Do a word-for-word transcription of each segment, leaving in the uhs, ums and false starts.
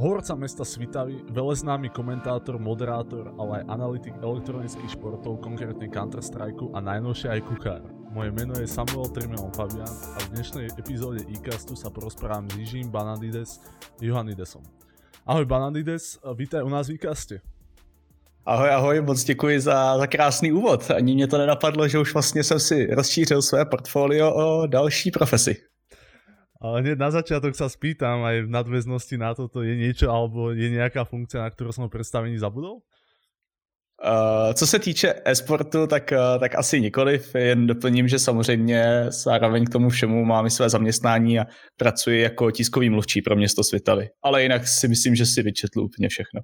Hovorca mesta Svitavy, veľeznámy komentátor, moderátor, ale aj analytik elektronických športov, konkrétne Counter-Strike'u a najnovšie aj kuchár. Moje meno je Samuel Trimillon Fabian a v dnešnej epizóde iCastu sa porozprávam s Yžim Banandides, Johanydesom. Ahoj Banandides, vítaj u nás v iCaste. Ahoj, ahoj, moc děkuji za, za krásný úvod. Ani mě to nenapadlo, že už vlastně jsem si rozšířil své portfolio o další profesi. Ale hneď na začiatok sa spýtam, aj v nadväznosti na toto, je niečo alebo je nejaká funkcia, na ktorú som v predstavení zabudol? Uh, co se týče e-sportu, tak, uh, tak asi nikoliv. Jen doplním, že samozřejmě zároveň k tomu všemu mám i své zaměstnání a pracuji jako tiskový mluvčí pro město Svitavy. Ale jinak si myslím, že si vyčetl úplně všechno.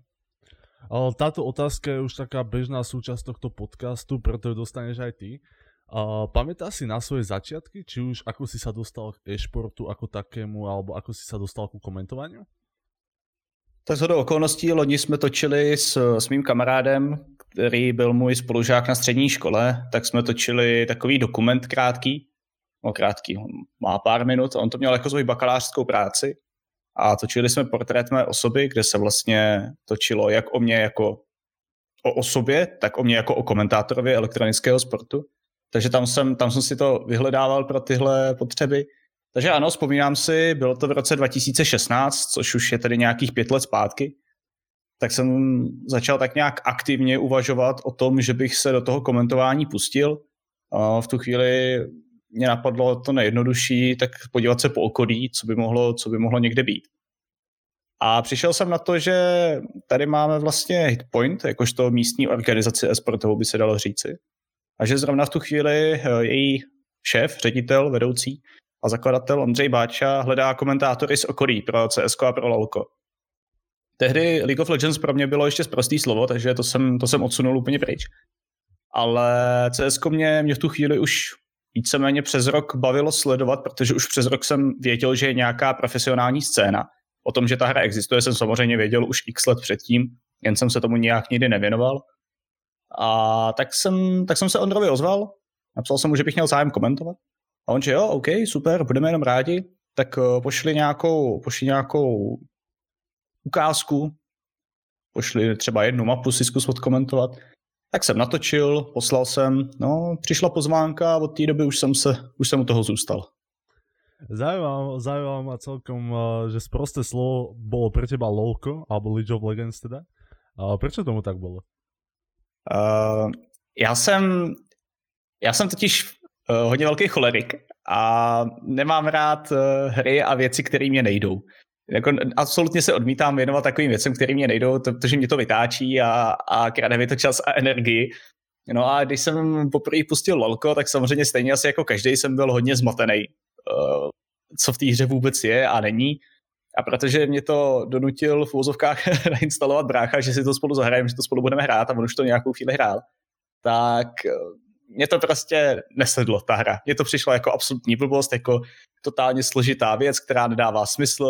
Ale táto otázka je už taká bežná súčasť tohto podcastu, preto ju dostaneš aj ty. Uh, pamätáš si na svoje začiatky, či už ako si sa dostal k e-športu ako takému, alebo ako si sa dostal ku komentovaniu? Tak shodou okolností loni jsme točili s, s mým kamarádem, který byl můj spolužák na střední škole, tak jsme točili takový dokument krátký, no krátký, on má pár minut, on to měl jako svoji bakalářskou práci a točili jsme portrét mé osoby, kde se vlastně točilo jak o mě jako o osobě, tak o mě jako o komentátorovi elektronického sportu. Takže tam jsem, tam jsem si to vyhledával pro tyhle potřeby. Takže ano, vzpomínám si, bylo to v roce dva tisíce šestnáct, což už je tedy nějakých pět let zpátky, tak jsem začal tak nějak aktivně uvažovat o tom, že bych se do toho komentování pustil. V tu chvíli mě napadlo to nejjednodušší, tak podívat se po okolí, co by mohlo, co by mohlo někde být. A přišel jsem na to, že tady máme vlastně Hit Point, jakožto místní organizaci e-sportovou by se dalo říci. A že zrovna v tu chvíli její šéf, ředitel, vedoucí a zakladatel Ondřej Báča hledá komentátory z okolí pro C S K a pro Lalko. Tehdy League of Legends pro mě bylo ještě sprostý slovo, takže to jsem, to jsem odsunul úplně pryč. Ale C S K mě, mě v tu chvíli už víceméně přes rok bavilo sledovat, protože už přes rok jsem věděl, že je nějaká profesionální scéna. O tom, že ta hra existuje, jsem samozřejmě věděl už x let předtím, jen jsem se tomu nějak nikdy nevěnoval. A tak jsem, tak jsem se Ondrovi ozval, napsal jsem mu, že bych měl zájem komentovat. A on, že jo, OK, super, budeme jenom rádi, tak pošli nějakou, pošli nějakou ukázku, pošli třeba jednu mapu, si zkus odkomentovat. Tak jsem natočil, poslal jsem, no, přišla pozvánka a od té doby už jsem, se, už jsem u toho zůstal. Zajímavá, zajímavá ma celkom, že sprosté slovo bylo pro teba Louko, alebo League of Legends teda. A proč tomu tak bylo? Uh, já jsem, já jsem totiž uh, hodně velký cholerik a nemám rád uh, hry a věci, které mě nejdou. Jako, absolutně se odmítám věnovat takovým věcem, které mě nejdou, protože mě to vytáčí a, a krade mi to čas a energii. No a když jsem poprvé pustil Lolko, tak samozřejmě stejně asi jako každý jsem byl hodně zmatený, uh, co v té hře vůbec je a není. A protože mě to donutil v úvozovkách nainstalovat brácha, že si to spolu zahrajeme, že to spolu budeme hrát a on už to nějakou chvíli hrál, tak mě to prostě nesedlo, ta hra. Mně to přišlo jako absolutní blbost, jako totálně složitá věc, která nedává smysl,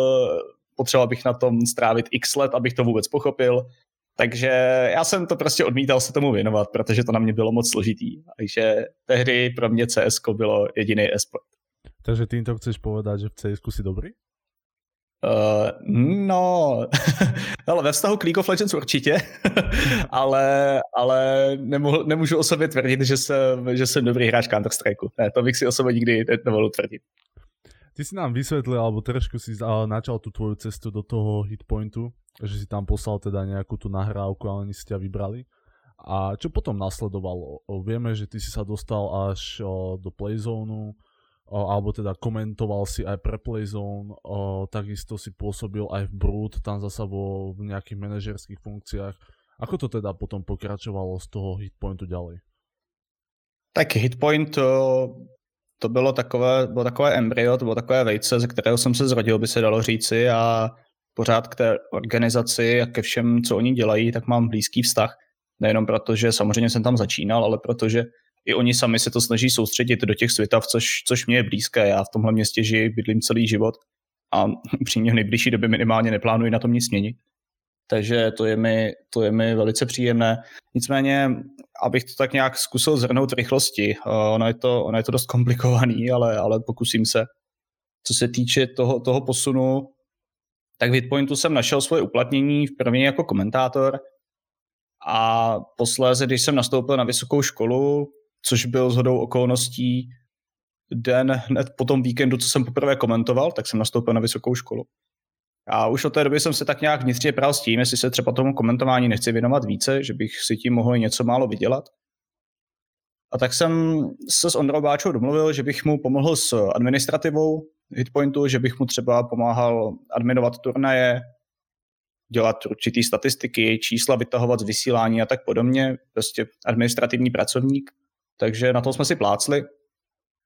potřeboval bych na tom strávit x let, abych to vůbec pochopil. Takže já jsem to prostě odmítal se tomu věnovat, protože to na mě bylo moc složitý. Takže tehdy pro mě C S K O bylo jediný e-sport. Takže ty to chceš povedat, že v C S K O si dobrý? Uh, no, ale ve vztahu k League of Legends určitě, ale, ale nemohl, nemůžu o sobě tvrdit, že jsem, že jsem dobrý hráč Counter-Strikeu. Ne, to bych si o sobě nikdy nemohl tvrdit. Ty si nám vysvětlil, alebo trošku si načal tu tvoju cestu do toho Hitpointu, že si tam poslal teda nějakou tu nahrávku a oni si tě vybrali. A co potom následovalo? Vieme, že ty si sa dostal až do PlayZonu, alebo teda komentoval si aj pre PlayZone, takisto si pôsobil aj v Brut, tam zasa vo v nejakých manažerských funkciách. Ako to teda potom pokračovalo z toho Hitpointu ďalej? Tak Hitpoint to, to bylo takové, bylo takové embryo, to bylo takové vejce, ze kterého jsem se zrodil, by se dalo říci, a pořád k té organizaci a ke všem, co oni dělají, tak mám blízký vztah. Nejenom proto, že samozřejmě jsem tam začínal, ale protože i oni sami se to snaží soustředit do těch Svitav, což, což mě je blízké. Já v tomhle městě žiju, bydlím celý život a upřímně v nejbližší době minimálně neplánuji na tom nic měnit. Takže to je mi, to je mi velice příjemné. Nicméně, abych to tak nějak zkusil zhrnout v rychlosti, ono je to, ono je to dost komplikovaný, ale, ale pokusím se. Co se týče toho, toho posunu, tak v Hitpointu jsem našel svoje uplatnění v první jako komentátor a posléze, když jsem nastoupil na vysokou školu, což byl shodou okolností den hned po tom víkendu, co jsem poprvé komentoval, tak jsem nastoupil na vysokou školu. A už od té doby jsem se tak nějak vnitřně pral s tím, jestli se třeba tomu komentování nechci věnovat více, že bych si tím mohl i něco málo vydělat. A tak jsem se s Ondrou Báčou domluvil, že bych mu pomohl s administrativou Hitpointu, že bych mu třeba pomáhal adminovat turnaje, dělat určitý statistiky, čísla vytahovat z vysílání a tak podobně. Prostě administrativní pracovník. Takže na to jsme si plácli.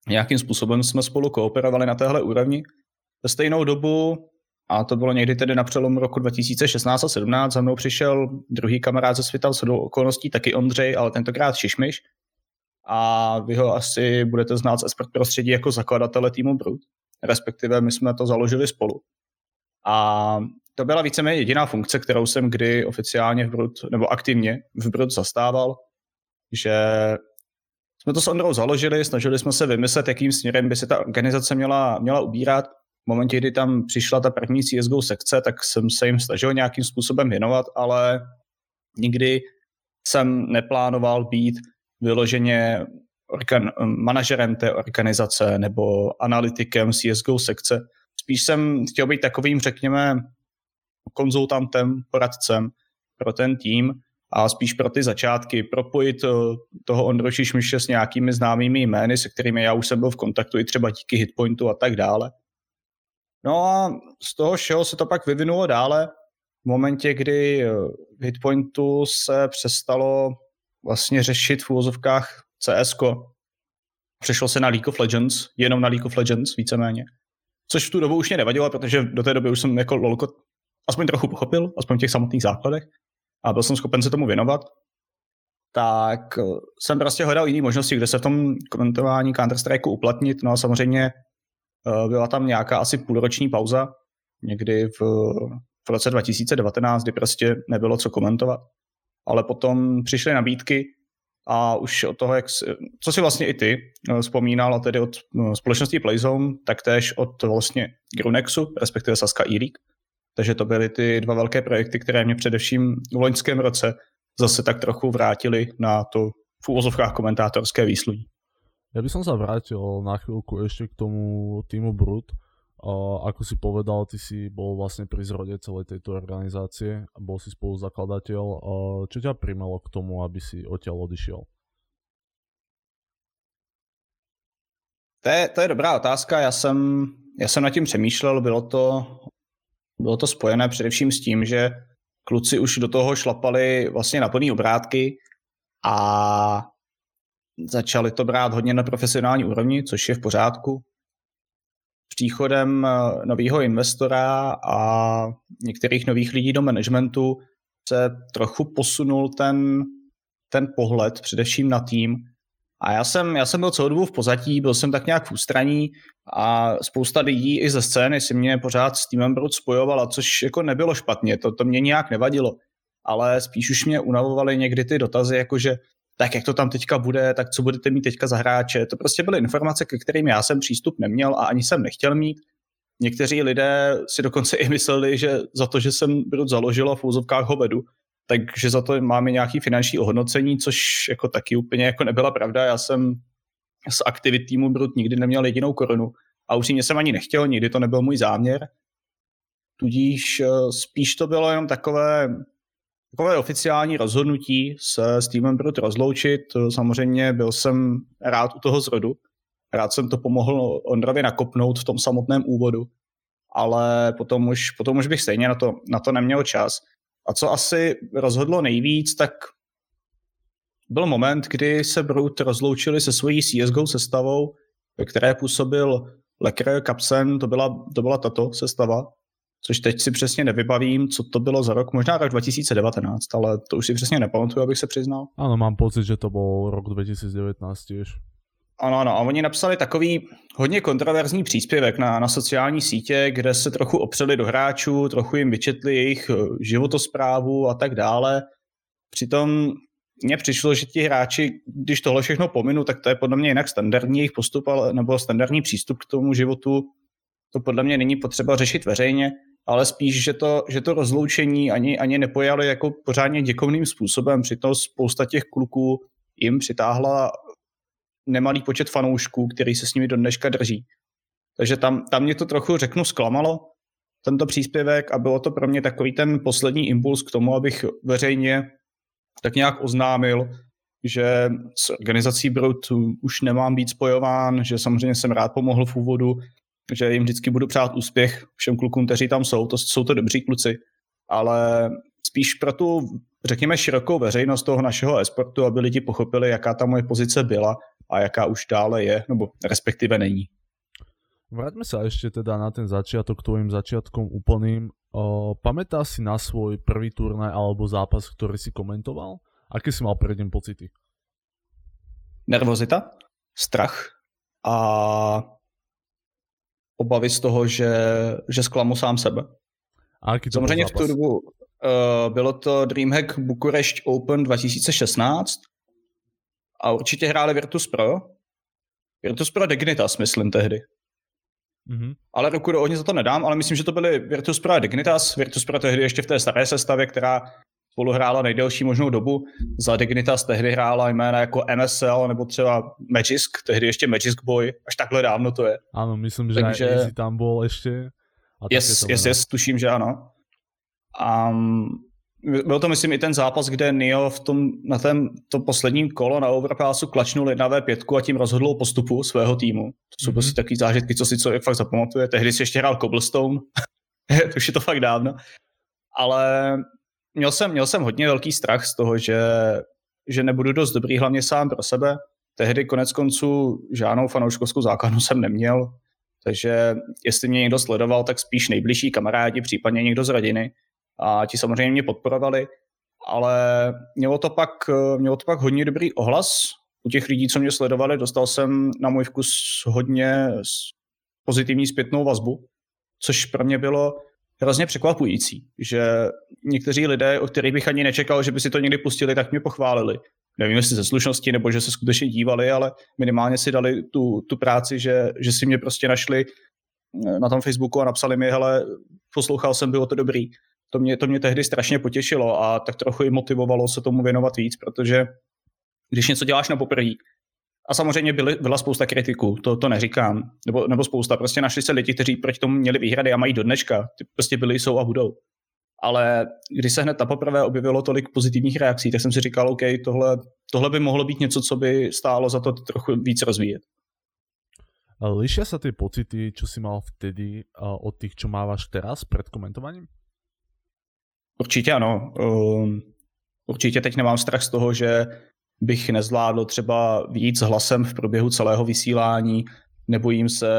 Nějakým způsobem jsme spolu kooperovali na téhle úrovni. Ve stejnou dobu, a to bylo někdy tedy na přelomu roku dva tisíce šestnáct a dva tisíce sedmnáct, za mnou přišel druhý kamarád ze světa shodou okolností, taky Ondřej, ale tentokrát Šišmiš. A vy ho asi budete znát z esport prostředí jako zakladatele týmu Brut. Respektive my jsme to založili spolu. A to byla víceméně jediná funkce, kterou jsem kdy oficiálně v Brut, nebo aktivně v Brut zastával, že jsme to s Ondrou založili, snažili jsme se vymyslet, jakým směrem by se ta organizace měla, měla ubírat. V momentě, kdy tam přišla ta první C S G O sekce, tak jsem se jim snažil nějakým způsobem věnovat, ale nikdy jsem neplánoval být vyloženě organ- manažerem té organizace nebo analytikem C S G O sekce. Spíš jsem chtěl být takovým, řekněme, konzultantem, poradcem pro ten tým a spíš pro ty začátky, propojit toho Ondru Šišmiše s nějakými známými jmény, se kterými já už jsem byl v kontaktu i třeba díky Hitpointu a tak dále. No a z toho všeho se to pak vyvinulo dále. V momentě, kdy v Hitpointu se přestalo vlastně řešit v úvozovkách C S ko. Přešlo se na League of Legends, jenom na League of Legends víceméně. Což v tu dobu už mě nevadilo, protože do té doby už jsem jako lolko aspoň trochu pochopil, aspoň v těch samotných základech a byl jsem schopen se tomu věnovat. Tak jsem prostě hledal jiné možnosti, kde se v tom komentování Counter-Strike uplatnit. No a samozřejmě byla tam nějaká asi půlroční pauza, někdy v, v roce dva tisíce devatenáct, kdy prostě nebylo co komentovat. Ale potom přišly nabídky a už od toho, jak si, co si vlastně i ty vzpomínal, a tedy od společnosti PlayZone, tak též od vlastně Grunexu, respektive Saska eLEAGUE. Takže to byly ty dva velké projekty, které mě především v loňském roce zase tak trochu vrátili na to v úvozovkách komentátorské výsluní. Ja by som sa vrátil na chvíľku ešte k tomu týmu Brut. Uh, ako si povedal, ty si bol vlastne pri zrode celej tejto organizácie, bol si spoluzakladateľ. Uh, čo ťa primelo k tomu, aby si odtiaľ odišiel? To je, to je dobrá otázka. Ja som, ja som nad tím přemýšlel. Bylo to, bylo to spojené především s tím, že kluci už do toho šlapali vlastně na plný obrátky a začali to brát hodně na profesionální úrovni, což je v pořádku. Příchodem nového investora a některých nových lidí do managementu se trochu posunul ten, ten pohled především na tým. A já jsem, já jsem byl celou dobu v pozadí, byl jsem tak nějak v ústraní a spousta lidí i ze scény si mě pořád s týmem Brut spojovala, což jako nebylo špatně, to, to mě nějak nevadilo. Ale spíš už mě unavovaly někdy ty dotazy, jakože tak jak to tam teďka bude, tak co budete mít teďka za hráče. To prostě byly informace, ke kterým já jsem přístup neměl a ani jsem nechtěl mít. Někteří lidé si dokonce i mysleli, že za to, že jsem Brut založil a v úzovkách ho vedu, takže za to máme nějaké finanční ohodnocení, což jako taky úplně jako nebyla pravda. Já jsem z aktivit týmu Brut nikdy neměl jedinou korunu a upřímně jsem ani nechtěl, nikdy to nebyl můj záměr. Tudíž spíš to bylo jenom takové... Takové oficiální rozhodnutí se s týmem Brut rozloučit. Samozřejmě byl jsem rád u toho zrodu. Rád jsem to pomohl Ondrovi nakopnout v tom samotném úvodu. Ale potom už, potom už bych stejně na to, na to neměl čas. A co asi rozhodlo nejvíc, tak byl moment, kdy se Brut rozloučili se svojí C S G O sestavou, ve které působil Lekr, Kapsen, to byla, to byla tato sestava. Což teď si přesně nevybavím, co to bylo za rok, možná rok dva tisíce devatenáct, ale to už si přesně nepamatuju, abych se přiznal. Ano, mám pocit, že to byl rok dva tisíce devatenáct tiež. Ano, ano, a oni napsali takový hodně kontroverzní příspěvek na, na sociální sítě, kde se trochu opřeli do hráčů, trochu jim vyčetli jejich životosprávu a tak dále. Přitom mně přišlo, že ti hráči, když tohle všechno pominu, tak to je podle mě jinak standardní jejich postup, ale, nebo standardní přístup k tomu životu, to podle mě není potřeba řešit veřejně. ale spíš, že to, že to rozloučení ani, ani nepojali jako pořádně děkovným způsobem. Přitom spousta těch kluků jim přitáhla nemalý počet fanoušků, který se s nimi do dneška drží. Takže tam, tam mě to trochu, řeknu, zklamalo, tento příspěvek, a bylo to pro mě takový ten poslední impuls k tomu, abych veřejně tak nějak oznámil, že s organizací Brut už nemám být spojován, že samozřejmě jsem rád pomohl v úvodu, že jim vždycky budu přát úspěch všem klukům, kteří tam jsou, to jsou to dobří kluci, ale spíš pro tu, řekněme, širokou veřejnost toho našeho e-sportu, aby lidi pochopili, jaká ta moje pozice byla a jaká už dále je, nebo respektive není. Vráťme sa ešte teda na ten začiatok, tvojim začiatkom úplným. Uh, pamätáš si na svoj prvý turnaj alebo zápas, ktorý si komentoval? Aké si mal pred ním pocity? Nervozita, strach a obavy z toho, že, že zklamu sám sebe. A aký to bol zápas? V tú dobu uh, bylo to Dreamhack Bukurešť Open dva tisíce šestnáct a určitě hráli Virtus.Pro. Virtus.Pro Dignitas, myslím, tehdy. Mm-hmm. Ale ruku do ohně za to nedám, ale myslím, že to byly Virtus.Pro a Dignitas. Virtus.Pro tehdy ještě v té staré sestavě, která spolu hrála nejdelší možnou dobu. Za Dignitas tehdy hrála jména jako M S L nebo třeba Magisk, tehdy ještě Magisk Boy, až takhle dávno to je. Ano, myslím, že Takže... Easy tam bol ještě. Yes, yes, yes, tuším, že ano. Um, byl to, myslím, i ten zápas, kde Nio v tom, na tém, to posledním kolo na Overpassu klačnul jedna vé pět a tím rozhodl o postupu svého týmu. To jsou mm-hmm. prostě takové zážitky, co si člověk fakt zapamatuje. Tehdy si ještě hrál Cobblestone, to už je to fakt dávno. Ale měl jsem, měl jsem hodně velký strach z toho, že, že nebudu dost dobrý, hlavně sám pro sebe. Tehdy konec konců žádnou fanouškovskou základnu jsem neměl, takže jestli mě někdo sledoval, tak spíš nejbližší kamarádi, případně někdo z rodiny. A ti samozřejmě mě podporovali, ale mělo to pak, mělo to pak hodně dobrý ohlas u těch lidí, co mě sledovali. Dostal jsem na můj vkus hodně pozitivní zpětnou vazbu, což pro mě bylo hrozně překvapující, že někteří lidé, o kterých bych ani nečekal, že by si to někdy pustili, tak mě pochválili. Nevím, jestli ze slušnosti, nebo že se skutečně dívali, ale minimálně si dali tu, tu práci, že, že si mě prostě našli na tom Facebooku a napsali mi, hele, poslouchal jsem, bylo to dobrý. To mě, to mě tehdy strašně potěšilo a tak trochu i motivovalo se tomu věnovat víc, protože když něco děláš na poprvé, a samozřejmě byly, byla spousta kritiků, to, to neříkám, nebo, nebo spousta, prostě našli se lidi, kteří proti tomu měli výhrady a mají do dneška, ty prostě byli, jsou a budou. Ale když se hned na poprvé objevilo tolik pozitivních reakcí, tak jsem si říkal, OK, tohle, tohle by mohlo být něco, co by stálo za to trochu víc rozvíjet. Lišia sa tie pocity, čo si mal vtedy, od tých, čo mávaš teraz pred komentovaním? Určitě ano. Určitě teď nemám strach z toho, že bych nezvládl třeba víc hlasem v průběhu celého vysílání. Nebojím se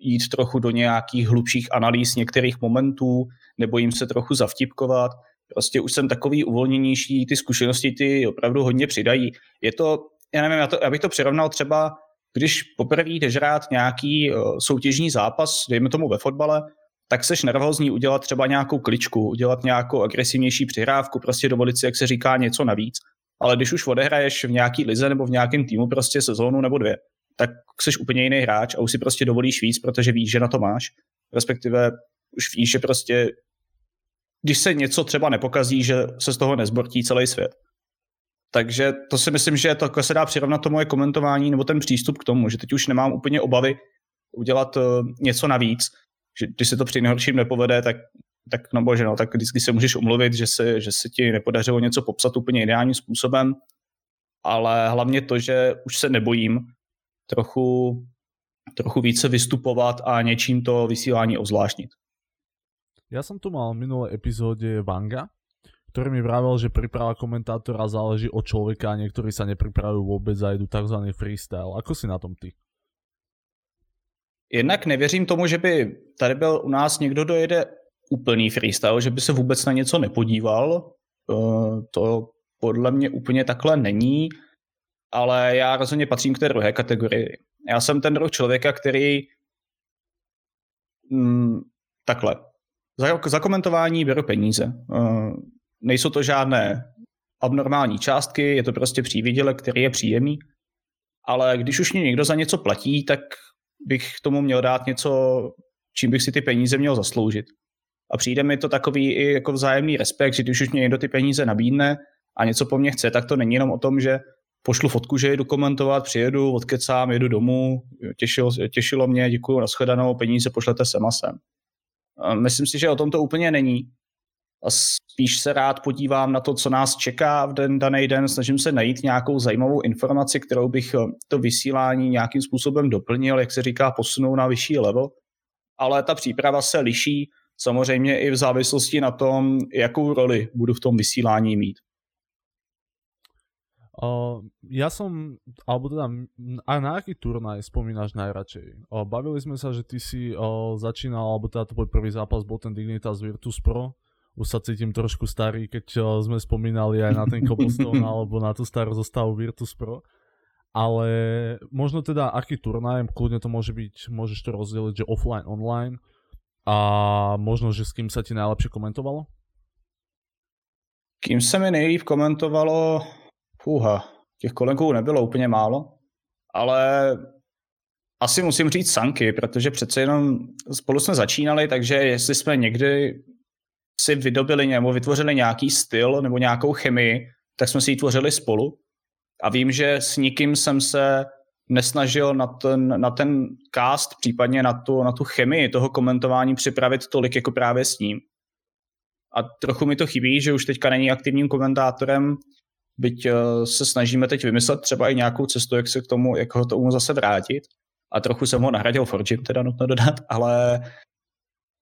jít trochu do nějakých hlubších analýz některých momentů. Nebojím se trochu zavtipkovat. Prostě už jsem takový uvolněnější. Ty zkušenosti ty opravdu hodně přidají. Je to, já nevím, já, to, já bych to přirovnal třeba, když poprvé jdeš hrát nějaký soutěžní zápas, dejme tomu ve fotbale, tak seš nervózní udělat třeba nějakou kličku, udělat nějakou agresivnější přihrávku, prostě dovolit si, jak se říká, něco navíc. Ale když už odehraješ v nějaký lize nebo v nějakém týmu prostě sezónu nebo dvě, tak seš úplně jiný hráč a už si prostě dovolíš víc, protože víš, že na to máš. Respektive už víš, že prostě, když se něco třeba nepokazí, že se z toho nezbortí celý svět. Takže to si myslím, že to se dá přirovnat to moje komentování nebo ten přístup k tomu, že teď už nemám úplně obavy udělat něco navíc. Že když se to při nejhorším nepovede, tak, tak no bože, no, tak vždycky se můžeš omluvit, že se, že se ti nepodařilo něco popsat úplně ideálním způsobem, ale hlavně to, že už se nebojím trochu, trochu více vystupovat a něčím to vysílání ovzvláštnit. Ja som tu mal v minulé epizóde Vanga, ktorý mi vravel, že príprava komentátora záleží od človeka a niektorí sa nepripravujú vôbec a idú tzv. Freestyle. Ako si na tom ty? Jednak nevěřím tomu, že by tady byl u nás někdo, kdo jede úplný freestyle, že by se vůbec na něco nepodíval. To podle mě úplně takhle není, ale já rozhodně patřím k té druhé kategorii. Já jsem ten druh člověka, který mm, takhle. Za, za komentování beru peníze. Nejsou to žádné abnormální částky, je to prostě přívydělek, který je příjemný, ale když už mě někdo za něco platí, tak bych tomu měl dát něco, čím bych si ty peníze měl zasloužit. a přijde mi to takový i jako vzájemný respekt, že když už mě někdo ty peníze nabídne a něco po mně chce, tak to není jenom o tom, že pošlu fotku, že jdu komentovat, přijedu, odkecám, jedu domů, těšilo, těšilo mě, děkuju, nashledanou, peníze pošlete SMSem. Myslím si, že o tom to úplně není. A spíš se rád podívám na to, co nás čeká v den daný den, snažím se najít nějakou zajímavou informaci, kterou bych to vysílání nějakým způsobem doplnil, jak se říká, posunou na vyšší level. Ale ta příprava se liší samozřejmě i v závislosti na tom, jakou roli budu v tom vysílání mít. Uh, ja som, alebo teda, a na aký turnaj spomínaš najradšej? Uh, bavili sme sa, že ty si uh, začínal, alebo teda tvoj prvý zápas bol ten Dignitas Virtus.Pro. Už sa cítim trošku starý, keď uh, sme spomínali aj na ten Cobblestone alebo na tú starú zostavu Virtus.Pro. Ale možno teda, aký turnaj, kľudne to môže byť, môžeš to rozdeliť, že offline, online. A možno, že s kým sa ti najlepšie komentovalo? Kým sa mi nejlíp komentovalo... Půha, těch kolegů nebylo úplně málo, ale asi musím říct Sanky, protože přece jenom spolu jsme začínali, takže jestli jsme někdy si vydobili nebo vytvořili nějaký styl nebo nějakou chemii, tak jsme si ji tvořili spolu a vím, že s nikým jsem se nesnažil na ten, na ten cast, případně na tu, na tu chemii toho komentování připravit tolik jako právě s ním. A trochu mi to chybí, že už teďka není aktivním komentátorem, byť se snažíme teď vymyslet třeba i nějakou cestu, jak se k tomu, jak ho tomu zase vrátit. A trochu jsem ho nahradil Forgem, teda nutno dodat, ale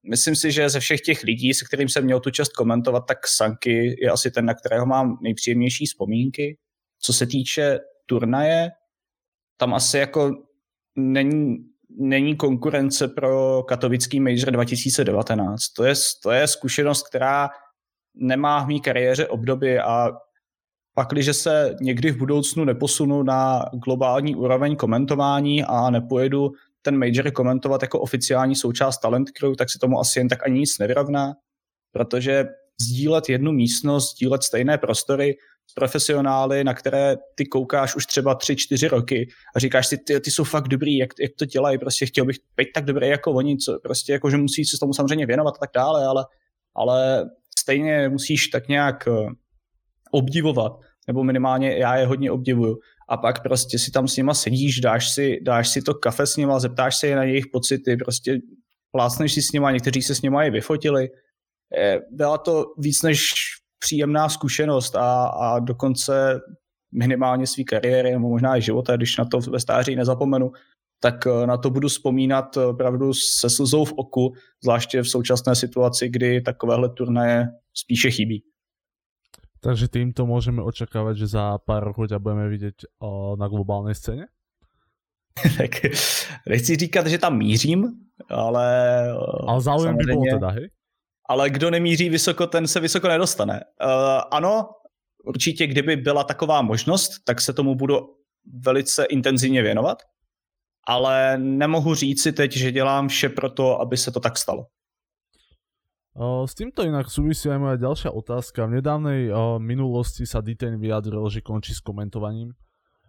myslím si, že ze všech těch lidí, se kterým jsem měl tu čest komentovat, tak Sanky je asi ten, na kterého mám nejpříjemnější vzpomínky. Co se týče turnaje, tam asi jako není, není konkurence pro katovický major dva tisíce devatenáct. To je, to je zkušenost, která nemá v mý kariéře obdoby a pakliže se někdy v budoucnu neposunu na globální úroveň komentování a nepojedu ten major komentovat jako oficiální součást Talent Crew, tak se tomu asi jen tak ani nic nevyrovná, protože sdílet jednu místnost, sdílet stejné prostory s profesionály, na které ty koukáš už třeba tři čtyři roky a říkáš si, ty, ty jsou fakt dobrý, jak, jak to dělají, prostě chtěl bych být tak dobrý jako oni, co, prostě jako, že musí se tomu samozřejmě věnovat a tak dále, ale, ale stejně musíš tak nějak obdivovat, nebo minimálně já je hodně obdivuju. A pak prostě si tam s nima sedíš, dáš si, dáš si to kafe s nima, zeptáš se je na jejich pocity, prostě plácneš si s nima, někteří se s nima i vyfotili. Byla to víc než příjemná zkušenost a, a dokonce minimálně své kariéry, nebo možná i života, když na to ve stáří nezapomenu, tak na to budu vzpomínat opravdu se slzou v oku, zvláště v současné situaci, kdy takovéhle turnaje spíše chybí. Takže týmto môžeme očakávať, že za pár rokov ťa budeme vidieť o, na globálnej scéne? Tak nechci říkať, že tam mířím, ale... Ale záujem by bol teda, hej? Ale kdo nemíří vysoko, ten se vysoko nedostane. Uh, ano, určitě, kdyby byla taková možnost, tak se tomu budu velice intenzivně věnovat, ale nemohu říct si teď, že dělám vše pro to, aby se to tak stalo. S týmto inak súvisí aj moja ďalšia otázka. V nedávnej uh, minulosti sa DeTaiN vyjadril, že končí s komentovaním.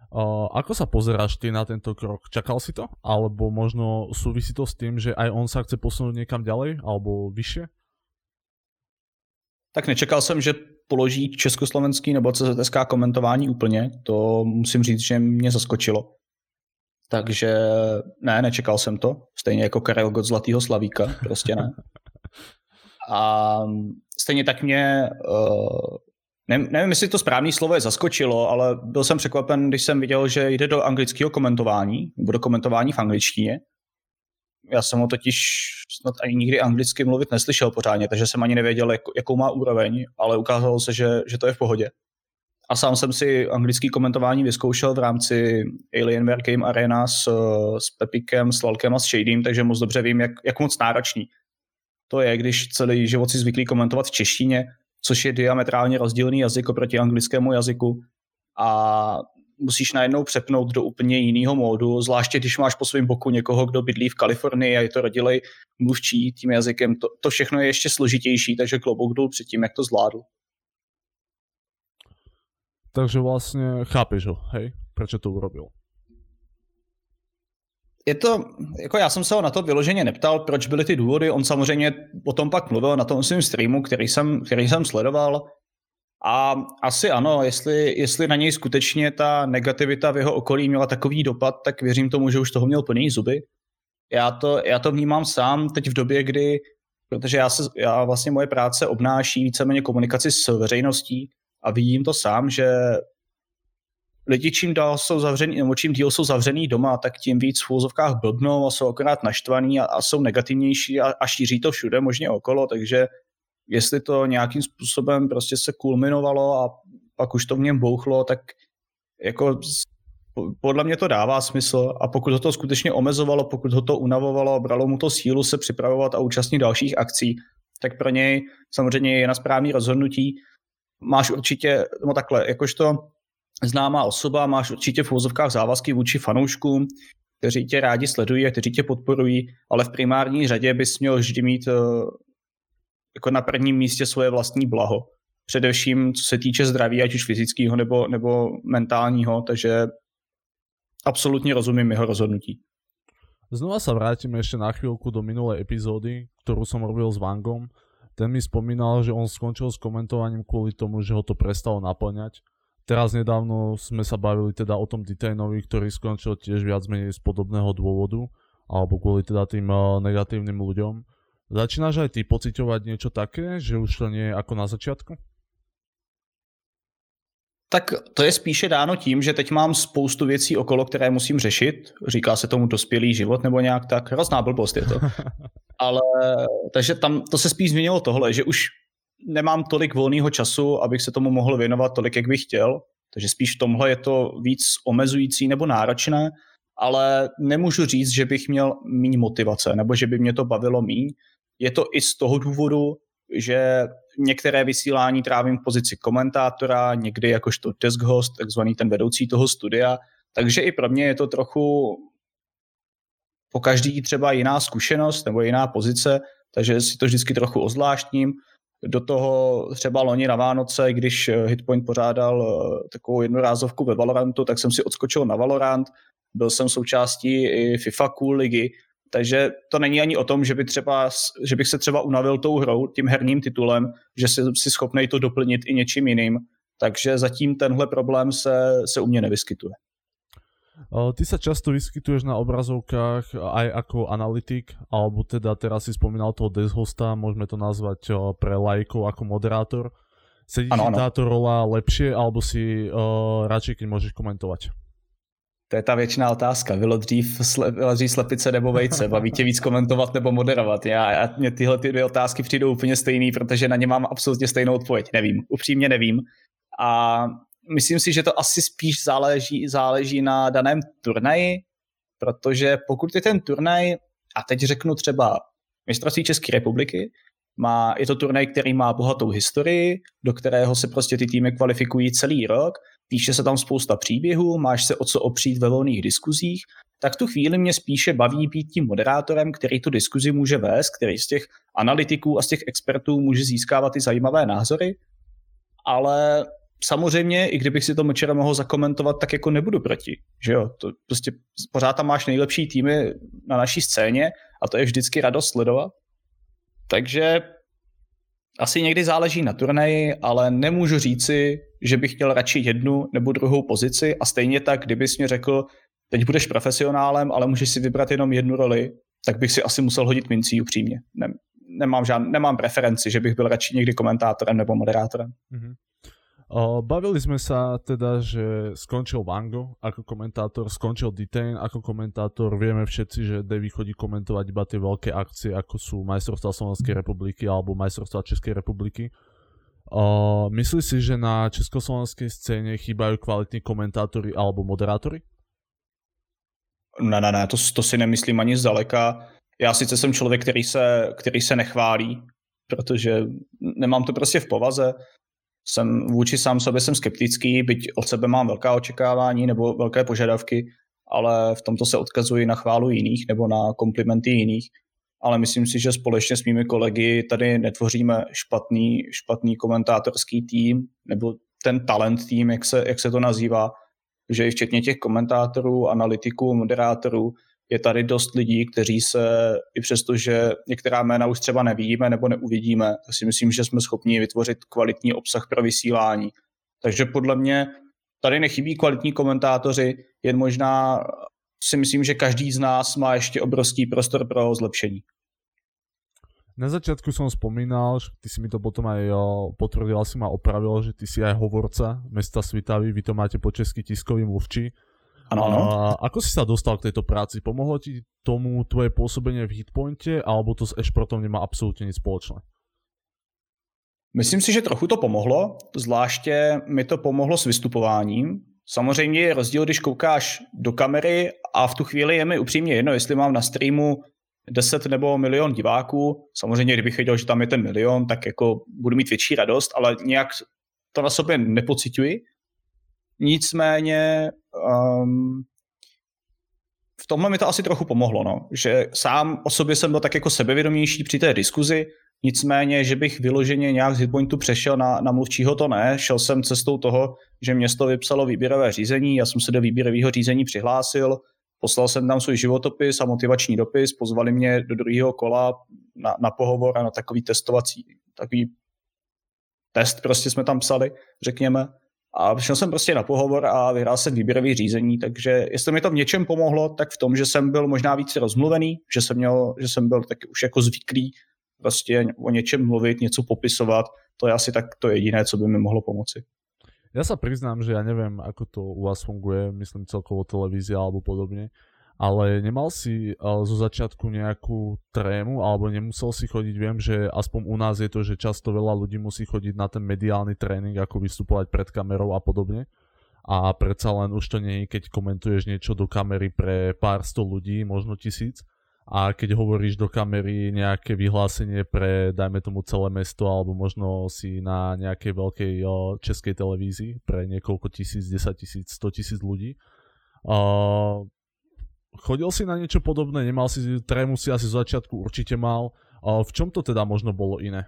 Uh, ako sa pozeráš ty na tento krok? Čakal si to? Alebo možno súvisí to s tým, že aj on sa chce posunúť niekam ďalej? Alebo vyššie? Tak nečekal som, že položí československý nebo C Z S K komentování úplne. To musím říct, že mne zaskočilo. Takže ne, nečekal som to. Stejne ako Karel Gott Zlatýho Slavíka. Proste ne. A stejně tak mě, nevím, nevím, jestli to správné slovo je zaskočilo, ale byl jsem překvapen, když jsem viděl, že jde do anglického komentování, nebo do komentování v angličtině. Já jsem ho totiž snad ani nikdy anglicky mluvit neslyšel pořádně, takže jsem ani nevěděl, jak, jakou má úroveň, ale ukázalo se, že, že to je v pohodě. A sám jsem si anglické komentování vyzkoušel v rámci Alienware Game Arena s, s Pepikem, s Lalkem a s Shadym, takže moc dobře vím, jak, jak moc náročný to je, když celý život si zvyklí komentovat v češtině, což je diametrálně rozdílný jazyk oproti anglickému jazyku a musíš najednou přepnout do úplně jiného módu, zvláště když máš po svém boku někoho, kdo bydlí v Kalifornii a je to rodilej mluvčí tím jazykem. To, to všechno je ještě složitější, takže klobouk dolů před tím, jak to zvládl. Takže vlastně chápeš ho, hej? Proč to urobil? je to, jako já jsem se ho na to vyloženě neptal, proč byly ty důvody, on samozřejmě o tom pak mluvil na tom svým streamu, který jsem, který jsem sledoval, a asi ano, jestli, jestli na něj skutečně ta negativita v jeho okolí měla takový dopad, tak věřím tomu, že už toho měl plný zuby. Já to, já to vnímám sám teď v době, kdy, protože já, se, já vlastně moje práce obnáší víceméně komunikaci s veřejností a vidím to sám, že lidi čím dál jsou zavřený, nebo čím díl jsou zavřený doma, tak tím víc v úvozovkách blbnou a jsou akorát naštvaný a, a jsou negativnější a, a šíří to všude možně okolo, takže jestli to nějakým způsobem prostě se kulminovalo a pak už to v něm bouchlo, tak jako podle mě to dává smysl, a pokud ho to skutečně omezovalo, pokud ho to unavovalo a bralo mu to sílu se připravovat a účastnit dalších akcí, tak pro něj samozřejmě je na správný rozhodnutí. Máš určitě, no takhle, jakožto známá osoba, máš určitě v úvozovkách závazky vůči fanouškům, kteří tě rádi sledují a kteří tě podporují, ale v primární řadě bys měl vždy mít jako na prvním místě svoje vlastní blaho. Především co se týče zdraví, ať už fyzického nebo, nebo mentálního, takže absolútne rozumiem jeho rozhodnutí. Znova sa vrátime ešte na chvíľku do minulej epizódy, ktorú som robil s Vangom. Ten mi spomínal, že on skončil s komentovaním kvôli tomu, že ho to prestalo naplňať. Teraz nedávno sme sa bavili teda o tom DeTainovi, ktorý skončil tiež viac menej z podobného dôvodu, alebo kvôli teda tým negatívnym ľuďom. Začínaš aj ty pociťovať niečo také, že už to nie je ako na začiatku? Tak to je spíše dáno tím, že teď mám spoustu věcí okolo, které musím řešit. Říká se tomu dospělý život nebo nějak tak. Hrozná blbost je to. Ale takže tam to se spíš změnilo tohle, že už nemám tolik volného času, abych se tomu mohl věnovat tolik, jak bych chtěl. Takže spíš v tomhle je to víc omezující nebo náročné, ale nemůžu říct, že bych měl míň motivace nebo že by mě to bavilo míň. Je to i z toho důvodu, že některé vysílání trávím v pozici komentátora, někdy jakožto desk host, takzvaný ten vedoucí toho studia, takže i pro mě je to trochu po každý třeba jiná zkušenost nebo jiná pozice, takže si to vždycky trochu ozvláštním. Do toho třeba loni na Vánoce, když Hitpoint pořádal takovou jednorázovku ve Valorantu, tak jsem si odskočil na Valorant, byl jsem součástí i FIFA COOL ligy. Takže to není ani o tom, že, by třeba, že bych se třeba unavil tou hrou, tím herním titulem, že si, si schopnej to doplnit i něčím jiným. Takže zatím tenhle problém se, se u mě nevyskytuje. Ty sa často vyskytuješ na obrazovkách aj ako analytik, alebo teda teraz si spomínal toho deshosta, môžeme to nazvať pre lajkov ako moderátor. Sedí ano, ano. Táto rola lepšie, alebo si uh, radšej, keď môžeš komentovať? To je ta věčná otázka. Bylo dřív, sle, dřív slepice nebo vejce? Baví tě víc komentovat nebo moderovat? Já, já, mě tyhle ty dvě otázky přijdou úplně stejný, protože na ně mám absolutně stejnou odpověď. Nevím, upřímně nevím. A myslím si, že to asi spíš záleží, záleží na daném turnaji, protože pokud je ten turnaj, a teď řeknu třeba mistrovství České republiky, má, je to turnaj, který má bohatou historii, do kterého se prostě ty týmy kvalifikují celý rok, píše se tam spousta příběhů, máš se o co opřít ve volných diskuzích, tak v tu chvíli mě spíše baví být tím moderátorem, který tu diskuzi může vést, který z těch analytiků a z těch expertů může získávat ty zajímavé názory, ale samozřejmě, i kdybych si to včera mohl zakomentovat, tak jako nebudu proti, že jo, to prostě pořád tam máš nejlepší týmy na naší scéně a to je vždycky radost sledovat, takže asi někdy záleží na turnaji, ale nemůžu říci, že bych chtěl radši jednu nebo druhou pozici a stejně tak, kdybys mi řekl, teď budeš profesionálem, ale můžeš si vybrat jenom jednu roli, tak bych si asi musel hodit mincí upřímně. Nem, nemám, žádn, nemám preferenci, že bych byl radši někdy komentátorem nebo moderátorem. Mm-hmm. Uh, bavili jsme se teda, že skončil Vango jako komentátor, skončil DeTain jako komentátor, vieme všetci, že Davy chodí komentovať iba tie veľké akcie, ako sú majstrovstvá Slovenskej republiky alebo majstrovstvá Českej republiky. Uh, myslíš si, že na československej scéne chýbajú kvalitní komentátori alebo moderátori? Ne, ne, ne, to, to si nemyslím ani zdaleka. Já sice jsem člověk, který se, který se nechválí, protože nemám to prostě v povaze. Jsem vůči sám sobě jsem skeptický, byť od sebe mám velká očekávání nebo velké požadavky, ale v tomto se odkazuji na chválu jiných nebo na komplimenty jiných. Ale myslím si, že společně s mými kolegy tady netvoříme špatný, špatný komentátorský tým, nebo ten talent tým, jak se, jak se to nazývá, že i včetně těch komentátorů, analytiků, moderátorů je tady dost lidí, kteří se, i přesto, že některá jména už třeba nevidíme nebo neuvidíme, tak si myslím, že jsme schopni vytvořit kvalitní obsah pro vysílání. Takže podle mě tady nechybí kvalitní komentátoři, jen možná si myslím, že každý z nás má ještě obrovský prostor pro zlepšení. Na začiatku som spomínal, že ty si mi to potom aj potvrdil, asi ma opravil, že ty si aj hovorca mesta Svitavy, vy to máte po česky tiskový mluvčí. Ano, ano. Ako si sa dostal k tejto práci? Pomohlo ti tomu tvoje pôsobenie v Hitpointe, alebo to s e-športom nemá absolútne nič spoločné? Myslím si, že trochu to pomohlo, zvláště mi to pomohlo s vystupováním. Samozřejmě je rozdíl, když koukáš do kamery a v tu chvíli je mi upřímně jedno, jestli mám na streamu deset nebo milion diváků. Samozřejmě, kdybych věděl, že tam je ten milion, tak jako budu mít větší radost, ale nějak to na sobě nepociťuji. Nicméně um, v tomhle mi to asi trochu pomohlo, no. Že sám o sobě jsem byl tak jako sebevědomější při té diskuzi, nicméně, že bych vyloženě nějak z Hitpointu přešel na, na mluvčího, to ne. Šel jsem cestou toho, že město vypsalo výběrové řízení, já jsem se do výběrového řízení přihlásil, poslal jsem tam svůj životopis a motivační dopis, pozvali mě do druhého kola na, na pohovor a na takový testovací, takový test prostě jsme tam psali, řekněme. A šel jsem prostě na pohovor a vyhrál jsem výběrový řízení, takže jestli mi to v něčem pomohlo, tak v tom, že jsem byl možná víc rozmluvený, že jsem, měl, že jsem byl taky už jako zvyklý prostě o něčem mluvit, něco popisovat, to je asi tak to jediné, co by mi mohlo pomoci. Ja sa priznám, že ja neviem, ako to u vás funguje, myslím celkovo televízia alebo podobne, ale nemal si zo začiatku nejakú trému alebo nemusel si chodiť, viem, že aspoň u nás je to, že často veľa ľudí musí chodiť na ten mediálny tréning, ako vystupovať pred kamerou a podobne. A predsa len už to nie je, keď komentuješ niečo do kamery pre pár sto ľudí, možno tisíc, a keď hovoríš do kamery nejaké vyhlásenie pre, dajme tomu, celé mesto alebo možno si na nejakej veľkej českej televízii pre niekoľko tisíc, desať tisíc, sto tisíc ľudí. Uh, chodil si na niečo podobné? Nemal si trému, si asi z začiatku určite mal. Uh, v čom to teda možno bolo iné?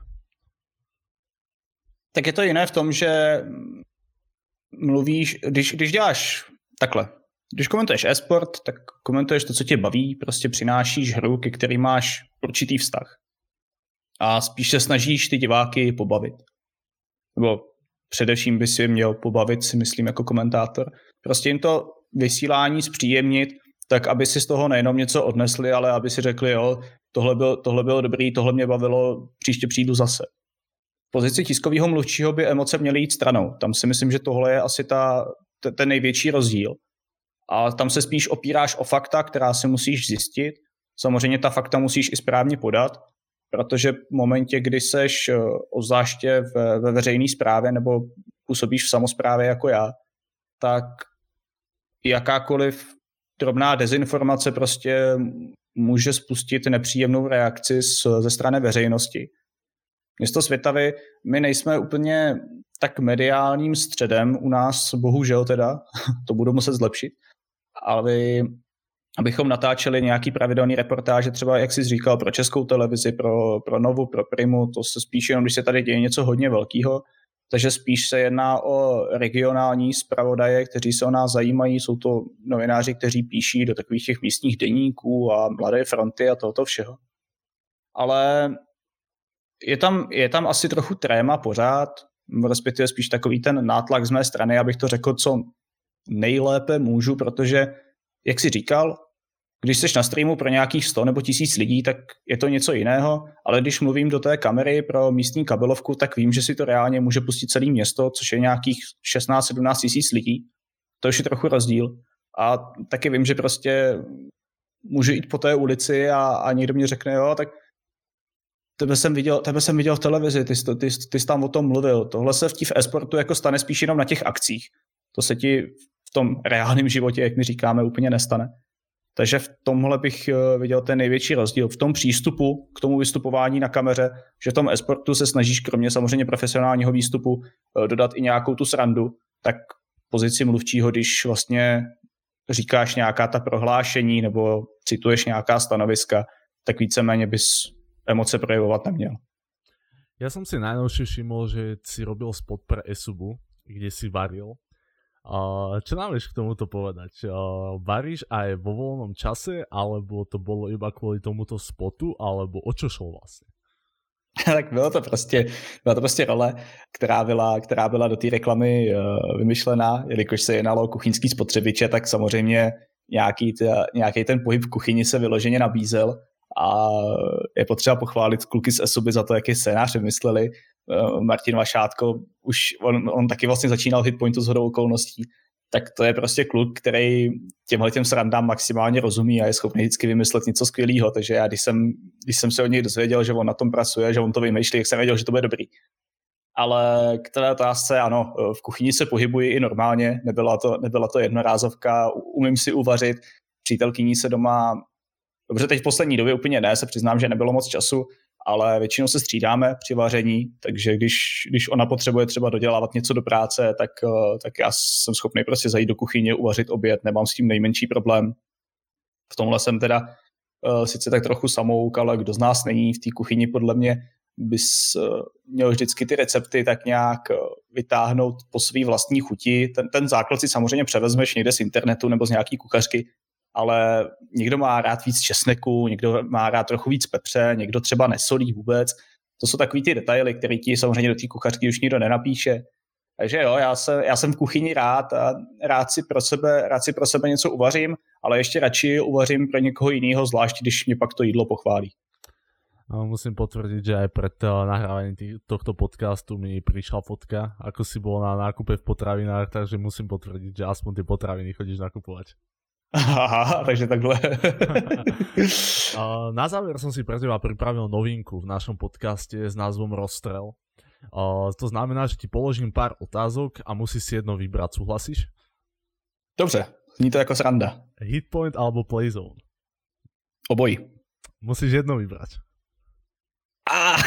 Tak je to iné v tom, že mluvíš, když, když děláš takhle. Když komentuješ e-sport, tak komentuješ to, co tě baví, prostě přinášíš hru, ke který máš určitý vztah. A spíš se snažíš ty diváky pobavit. Nebo především by si je měl pobavit, si myslím, jako komentátor. Prostě jim to vysílání zpříjemnit, tak aby si z toho nejenom něco odnesli, ale aby si řekli, jo, tohle byl, tohle bylo dobrý, tohle mě bavilo, příště přijdu zase. V pozici tiskového mluvčího by emoce měly jít stranou. Tam si myslím, že tohle je asi ta, ten největší rozdíl. A tam se spíš opíráš o fakta, která si musíš zjistit. Samozřejmě ta fakta musíš i správně podat, protože v momentě, kdy seš obzvláště ve, ve veřejné správě nebo působíš v samosprávě jako já, tak jakákoliv drobná dezinformace prostě může spustit nepříjemnou reakci z, ze strany veřejnosti. Město Svitavy, my nejsme úplně tak mediálním středem u nás, bohužel teda, to budu muset zlepšit, ale abychom natáčeli nějaký pravidelný reportáže, třeba, jak jsi říkal, pro Českou televizi, pro, pro Novu, pro Primu, to se spíš jenom, když se tady děje něco hodně velkého, takže spíš se jedná o regionální zpravodaje, kteří se o nás zajímají, jsou to novináři, kteří píší do takových těch místních deníků a Mladé fronty a tohoto všeho. Ale je tam, je tam asi trochu tréma pořád, respektive spíš takový ten nátlak z mé strany, abych to řekl, co nejlépe můžu, protože, jak jsi říkal, když jsi na streamu pro nějakých sto nebo tisíc lidí, tak je to něco jiného, ale když mluvím do té kamery pro místní kabelovku, tak vím, že si to reálně může pustit celé město, což je nějakých šestnáct sedmnáct tisíc lidí. To už je trochu rozdíl. A taky vím, že prostě můžu jít po té ulici a, a někdo mě řekne, jo, tak Tebe jsem, viděl, tebe jsem viděl v televizi, ty, ty, ty jsi tam o tom mluvil. Tohle se v tí v e-sportu jako stane spíš jenom na těch akcích. To se ti v tom reálném životě, jak my říkáme, úplně nestane. Takže v tomhle bych viděl ten největší rozdíl. V tom přístupu k tomu vystupování na kameře, že v tom e-sportu se snažíš kromě samozřejmě profesionálního výstupu dodat i nějakou tu srandu, tak pozici mluvčího, když vlastně říkáš nějaká ta prohlášení nebo cituješ nějaká stanoviska, tak víceméně bys emoce prejavovať neměl. Ja som si najnovšie všimol, že si robil spot pre eSubu, kde si varil. Uh, čo nám vieš k tomuto povedať? Uh, varíš aj vo voľnom čase, alebo to bolo iba kvôli tomuto spotu, alebo o čo šlo vlastne? Tak bylo to prostě, byla to prostě role, která byla, která byla do té reklamy uh, vymyšlená, jelikož se jednalo o kuchyňský spotřebiče, tak samozřejmě nějaký, ta, nějaký ten pohyb v kuchyni se vyloženě nabízel a je potřeba pochválit kluky z eSuby za to, jaký scénář vymysleli. Uh, Martin Vašátko, už on, on taky vlastně začínal v Hitpointu s hodou okolností, tak to je prostě kluk, který těmhle těm srandám maximálně rozumí a je schopný vždycky vymyslet něco skvělého. Takže já, když jsem, když jsem se od něj dozvěděl, že on na tom pracuje, že on to vymýšlí, tak jsem věděl, že to bude dobrý. Ale k té otázce, ano, v kuchyni se pohybuji i normálně, nebyla to, nebyla to jednorázovka, umím si uvařit, přítelkyní se doma, dobře, teď v poslední době úplně ne, se přiznám, že nebylo moc času, ale většinou se střídáme při vaření, takže když, když ona potřebuje třeba dodělávat něco do práce, tak, tak já jsem schopný prostě zajít do kuchyně, uvařit oběd, nemám s tím nejmenší problém. V tomhle jsem teda uh, sice tak trochu samouk, ale kdo z nás není v té kuchyni, podle mě bys uh, měl vždycky ty recepty tak nějak uh, vytáhnout po svý vlastní chuti. Ten, ten základ si samozřejmě převezmeš někde z internetu nebo z nějaký kuchařky, ale někdo má rád víc česneku, někdo má rád trochu víc pepře, někdo třeba nesolí vůbec. To jsou takový ty detaily, které ti samozřejmě do té kuchařky už nikdo nenapíše. Takže jo, já, se, já jsem v kuchyni rád a rád si, pro sebe, rád si pro sebe něco uvařím, ale ještě radši uvařím pro někoho jiného, zvlášť když mě pak to jídlo pochválí. Musím potvrdiť, že aj pred nahrávaním tohto podcastu mi prišla fotka, ako si bol na nákupe v potravinách, takže musím potvrdiť, že aspoň ty potraviny chodíš nakupovať. Aha, takže takhle. Na záver som si pre teba pripravil novinku v našom podcaste s názvom Rozstrel. To znamená, že ti položím pár otázok a musíš si jedno vybrať. Súhlasíš? Dobře, zní to ako sranda. Hitpoint alebo PlayZone? Oboj. Musíš jedno vybrať. Ah.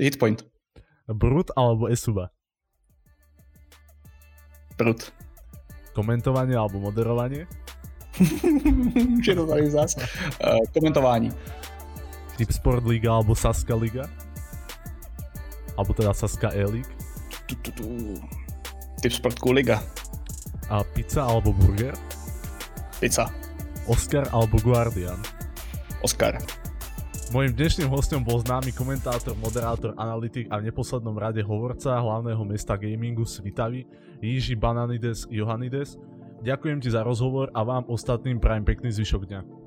Hitpoint. Brut alebo eSuba? Brut. Komentovanie alebo moderovanie? Už je to tady zás. Uh, komentování. Tipsport liga alebo Saska liga? Alebo teda Sazka eLEAGUE? Tipsport COOL liga. A pizza alebo burger? Pizza. Oscar alebo Guardian? Oscar. Mojím dnešným hostom bol známy komentátor, moderátor, analytik a v neposlednom rade hovorca hlavného mesta gamingu Svitavy Yžim Banandides Johanydes. Ďakujem ti za rozhovor a vám ostatným prajem pekný zvyšok dňa.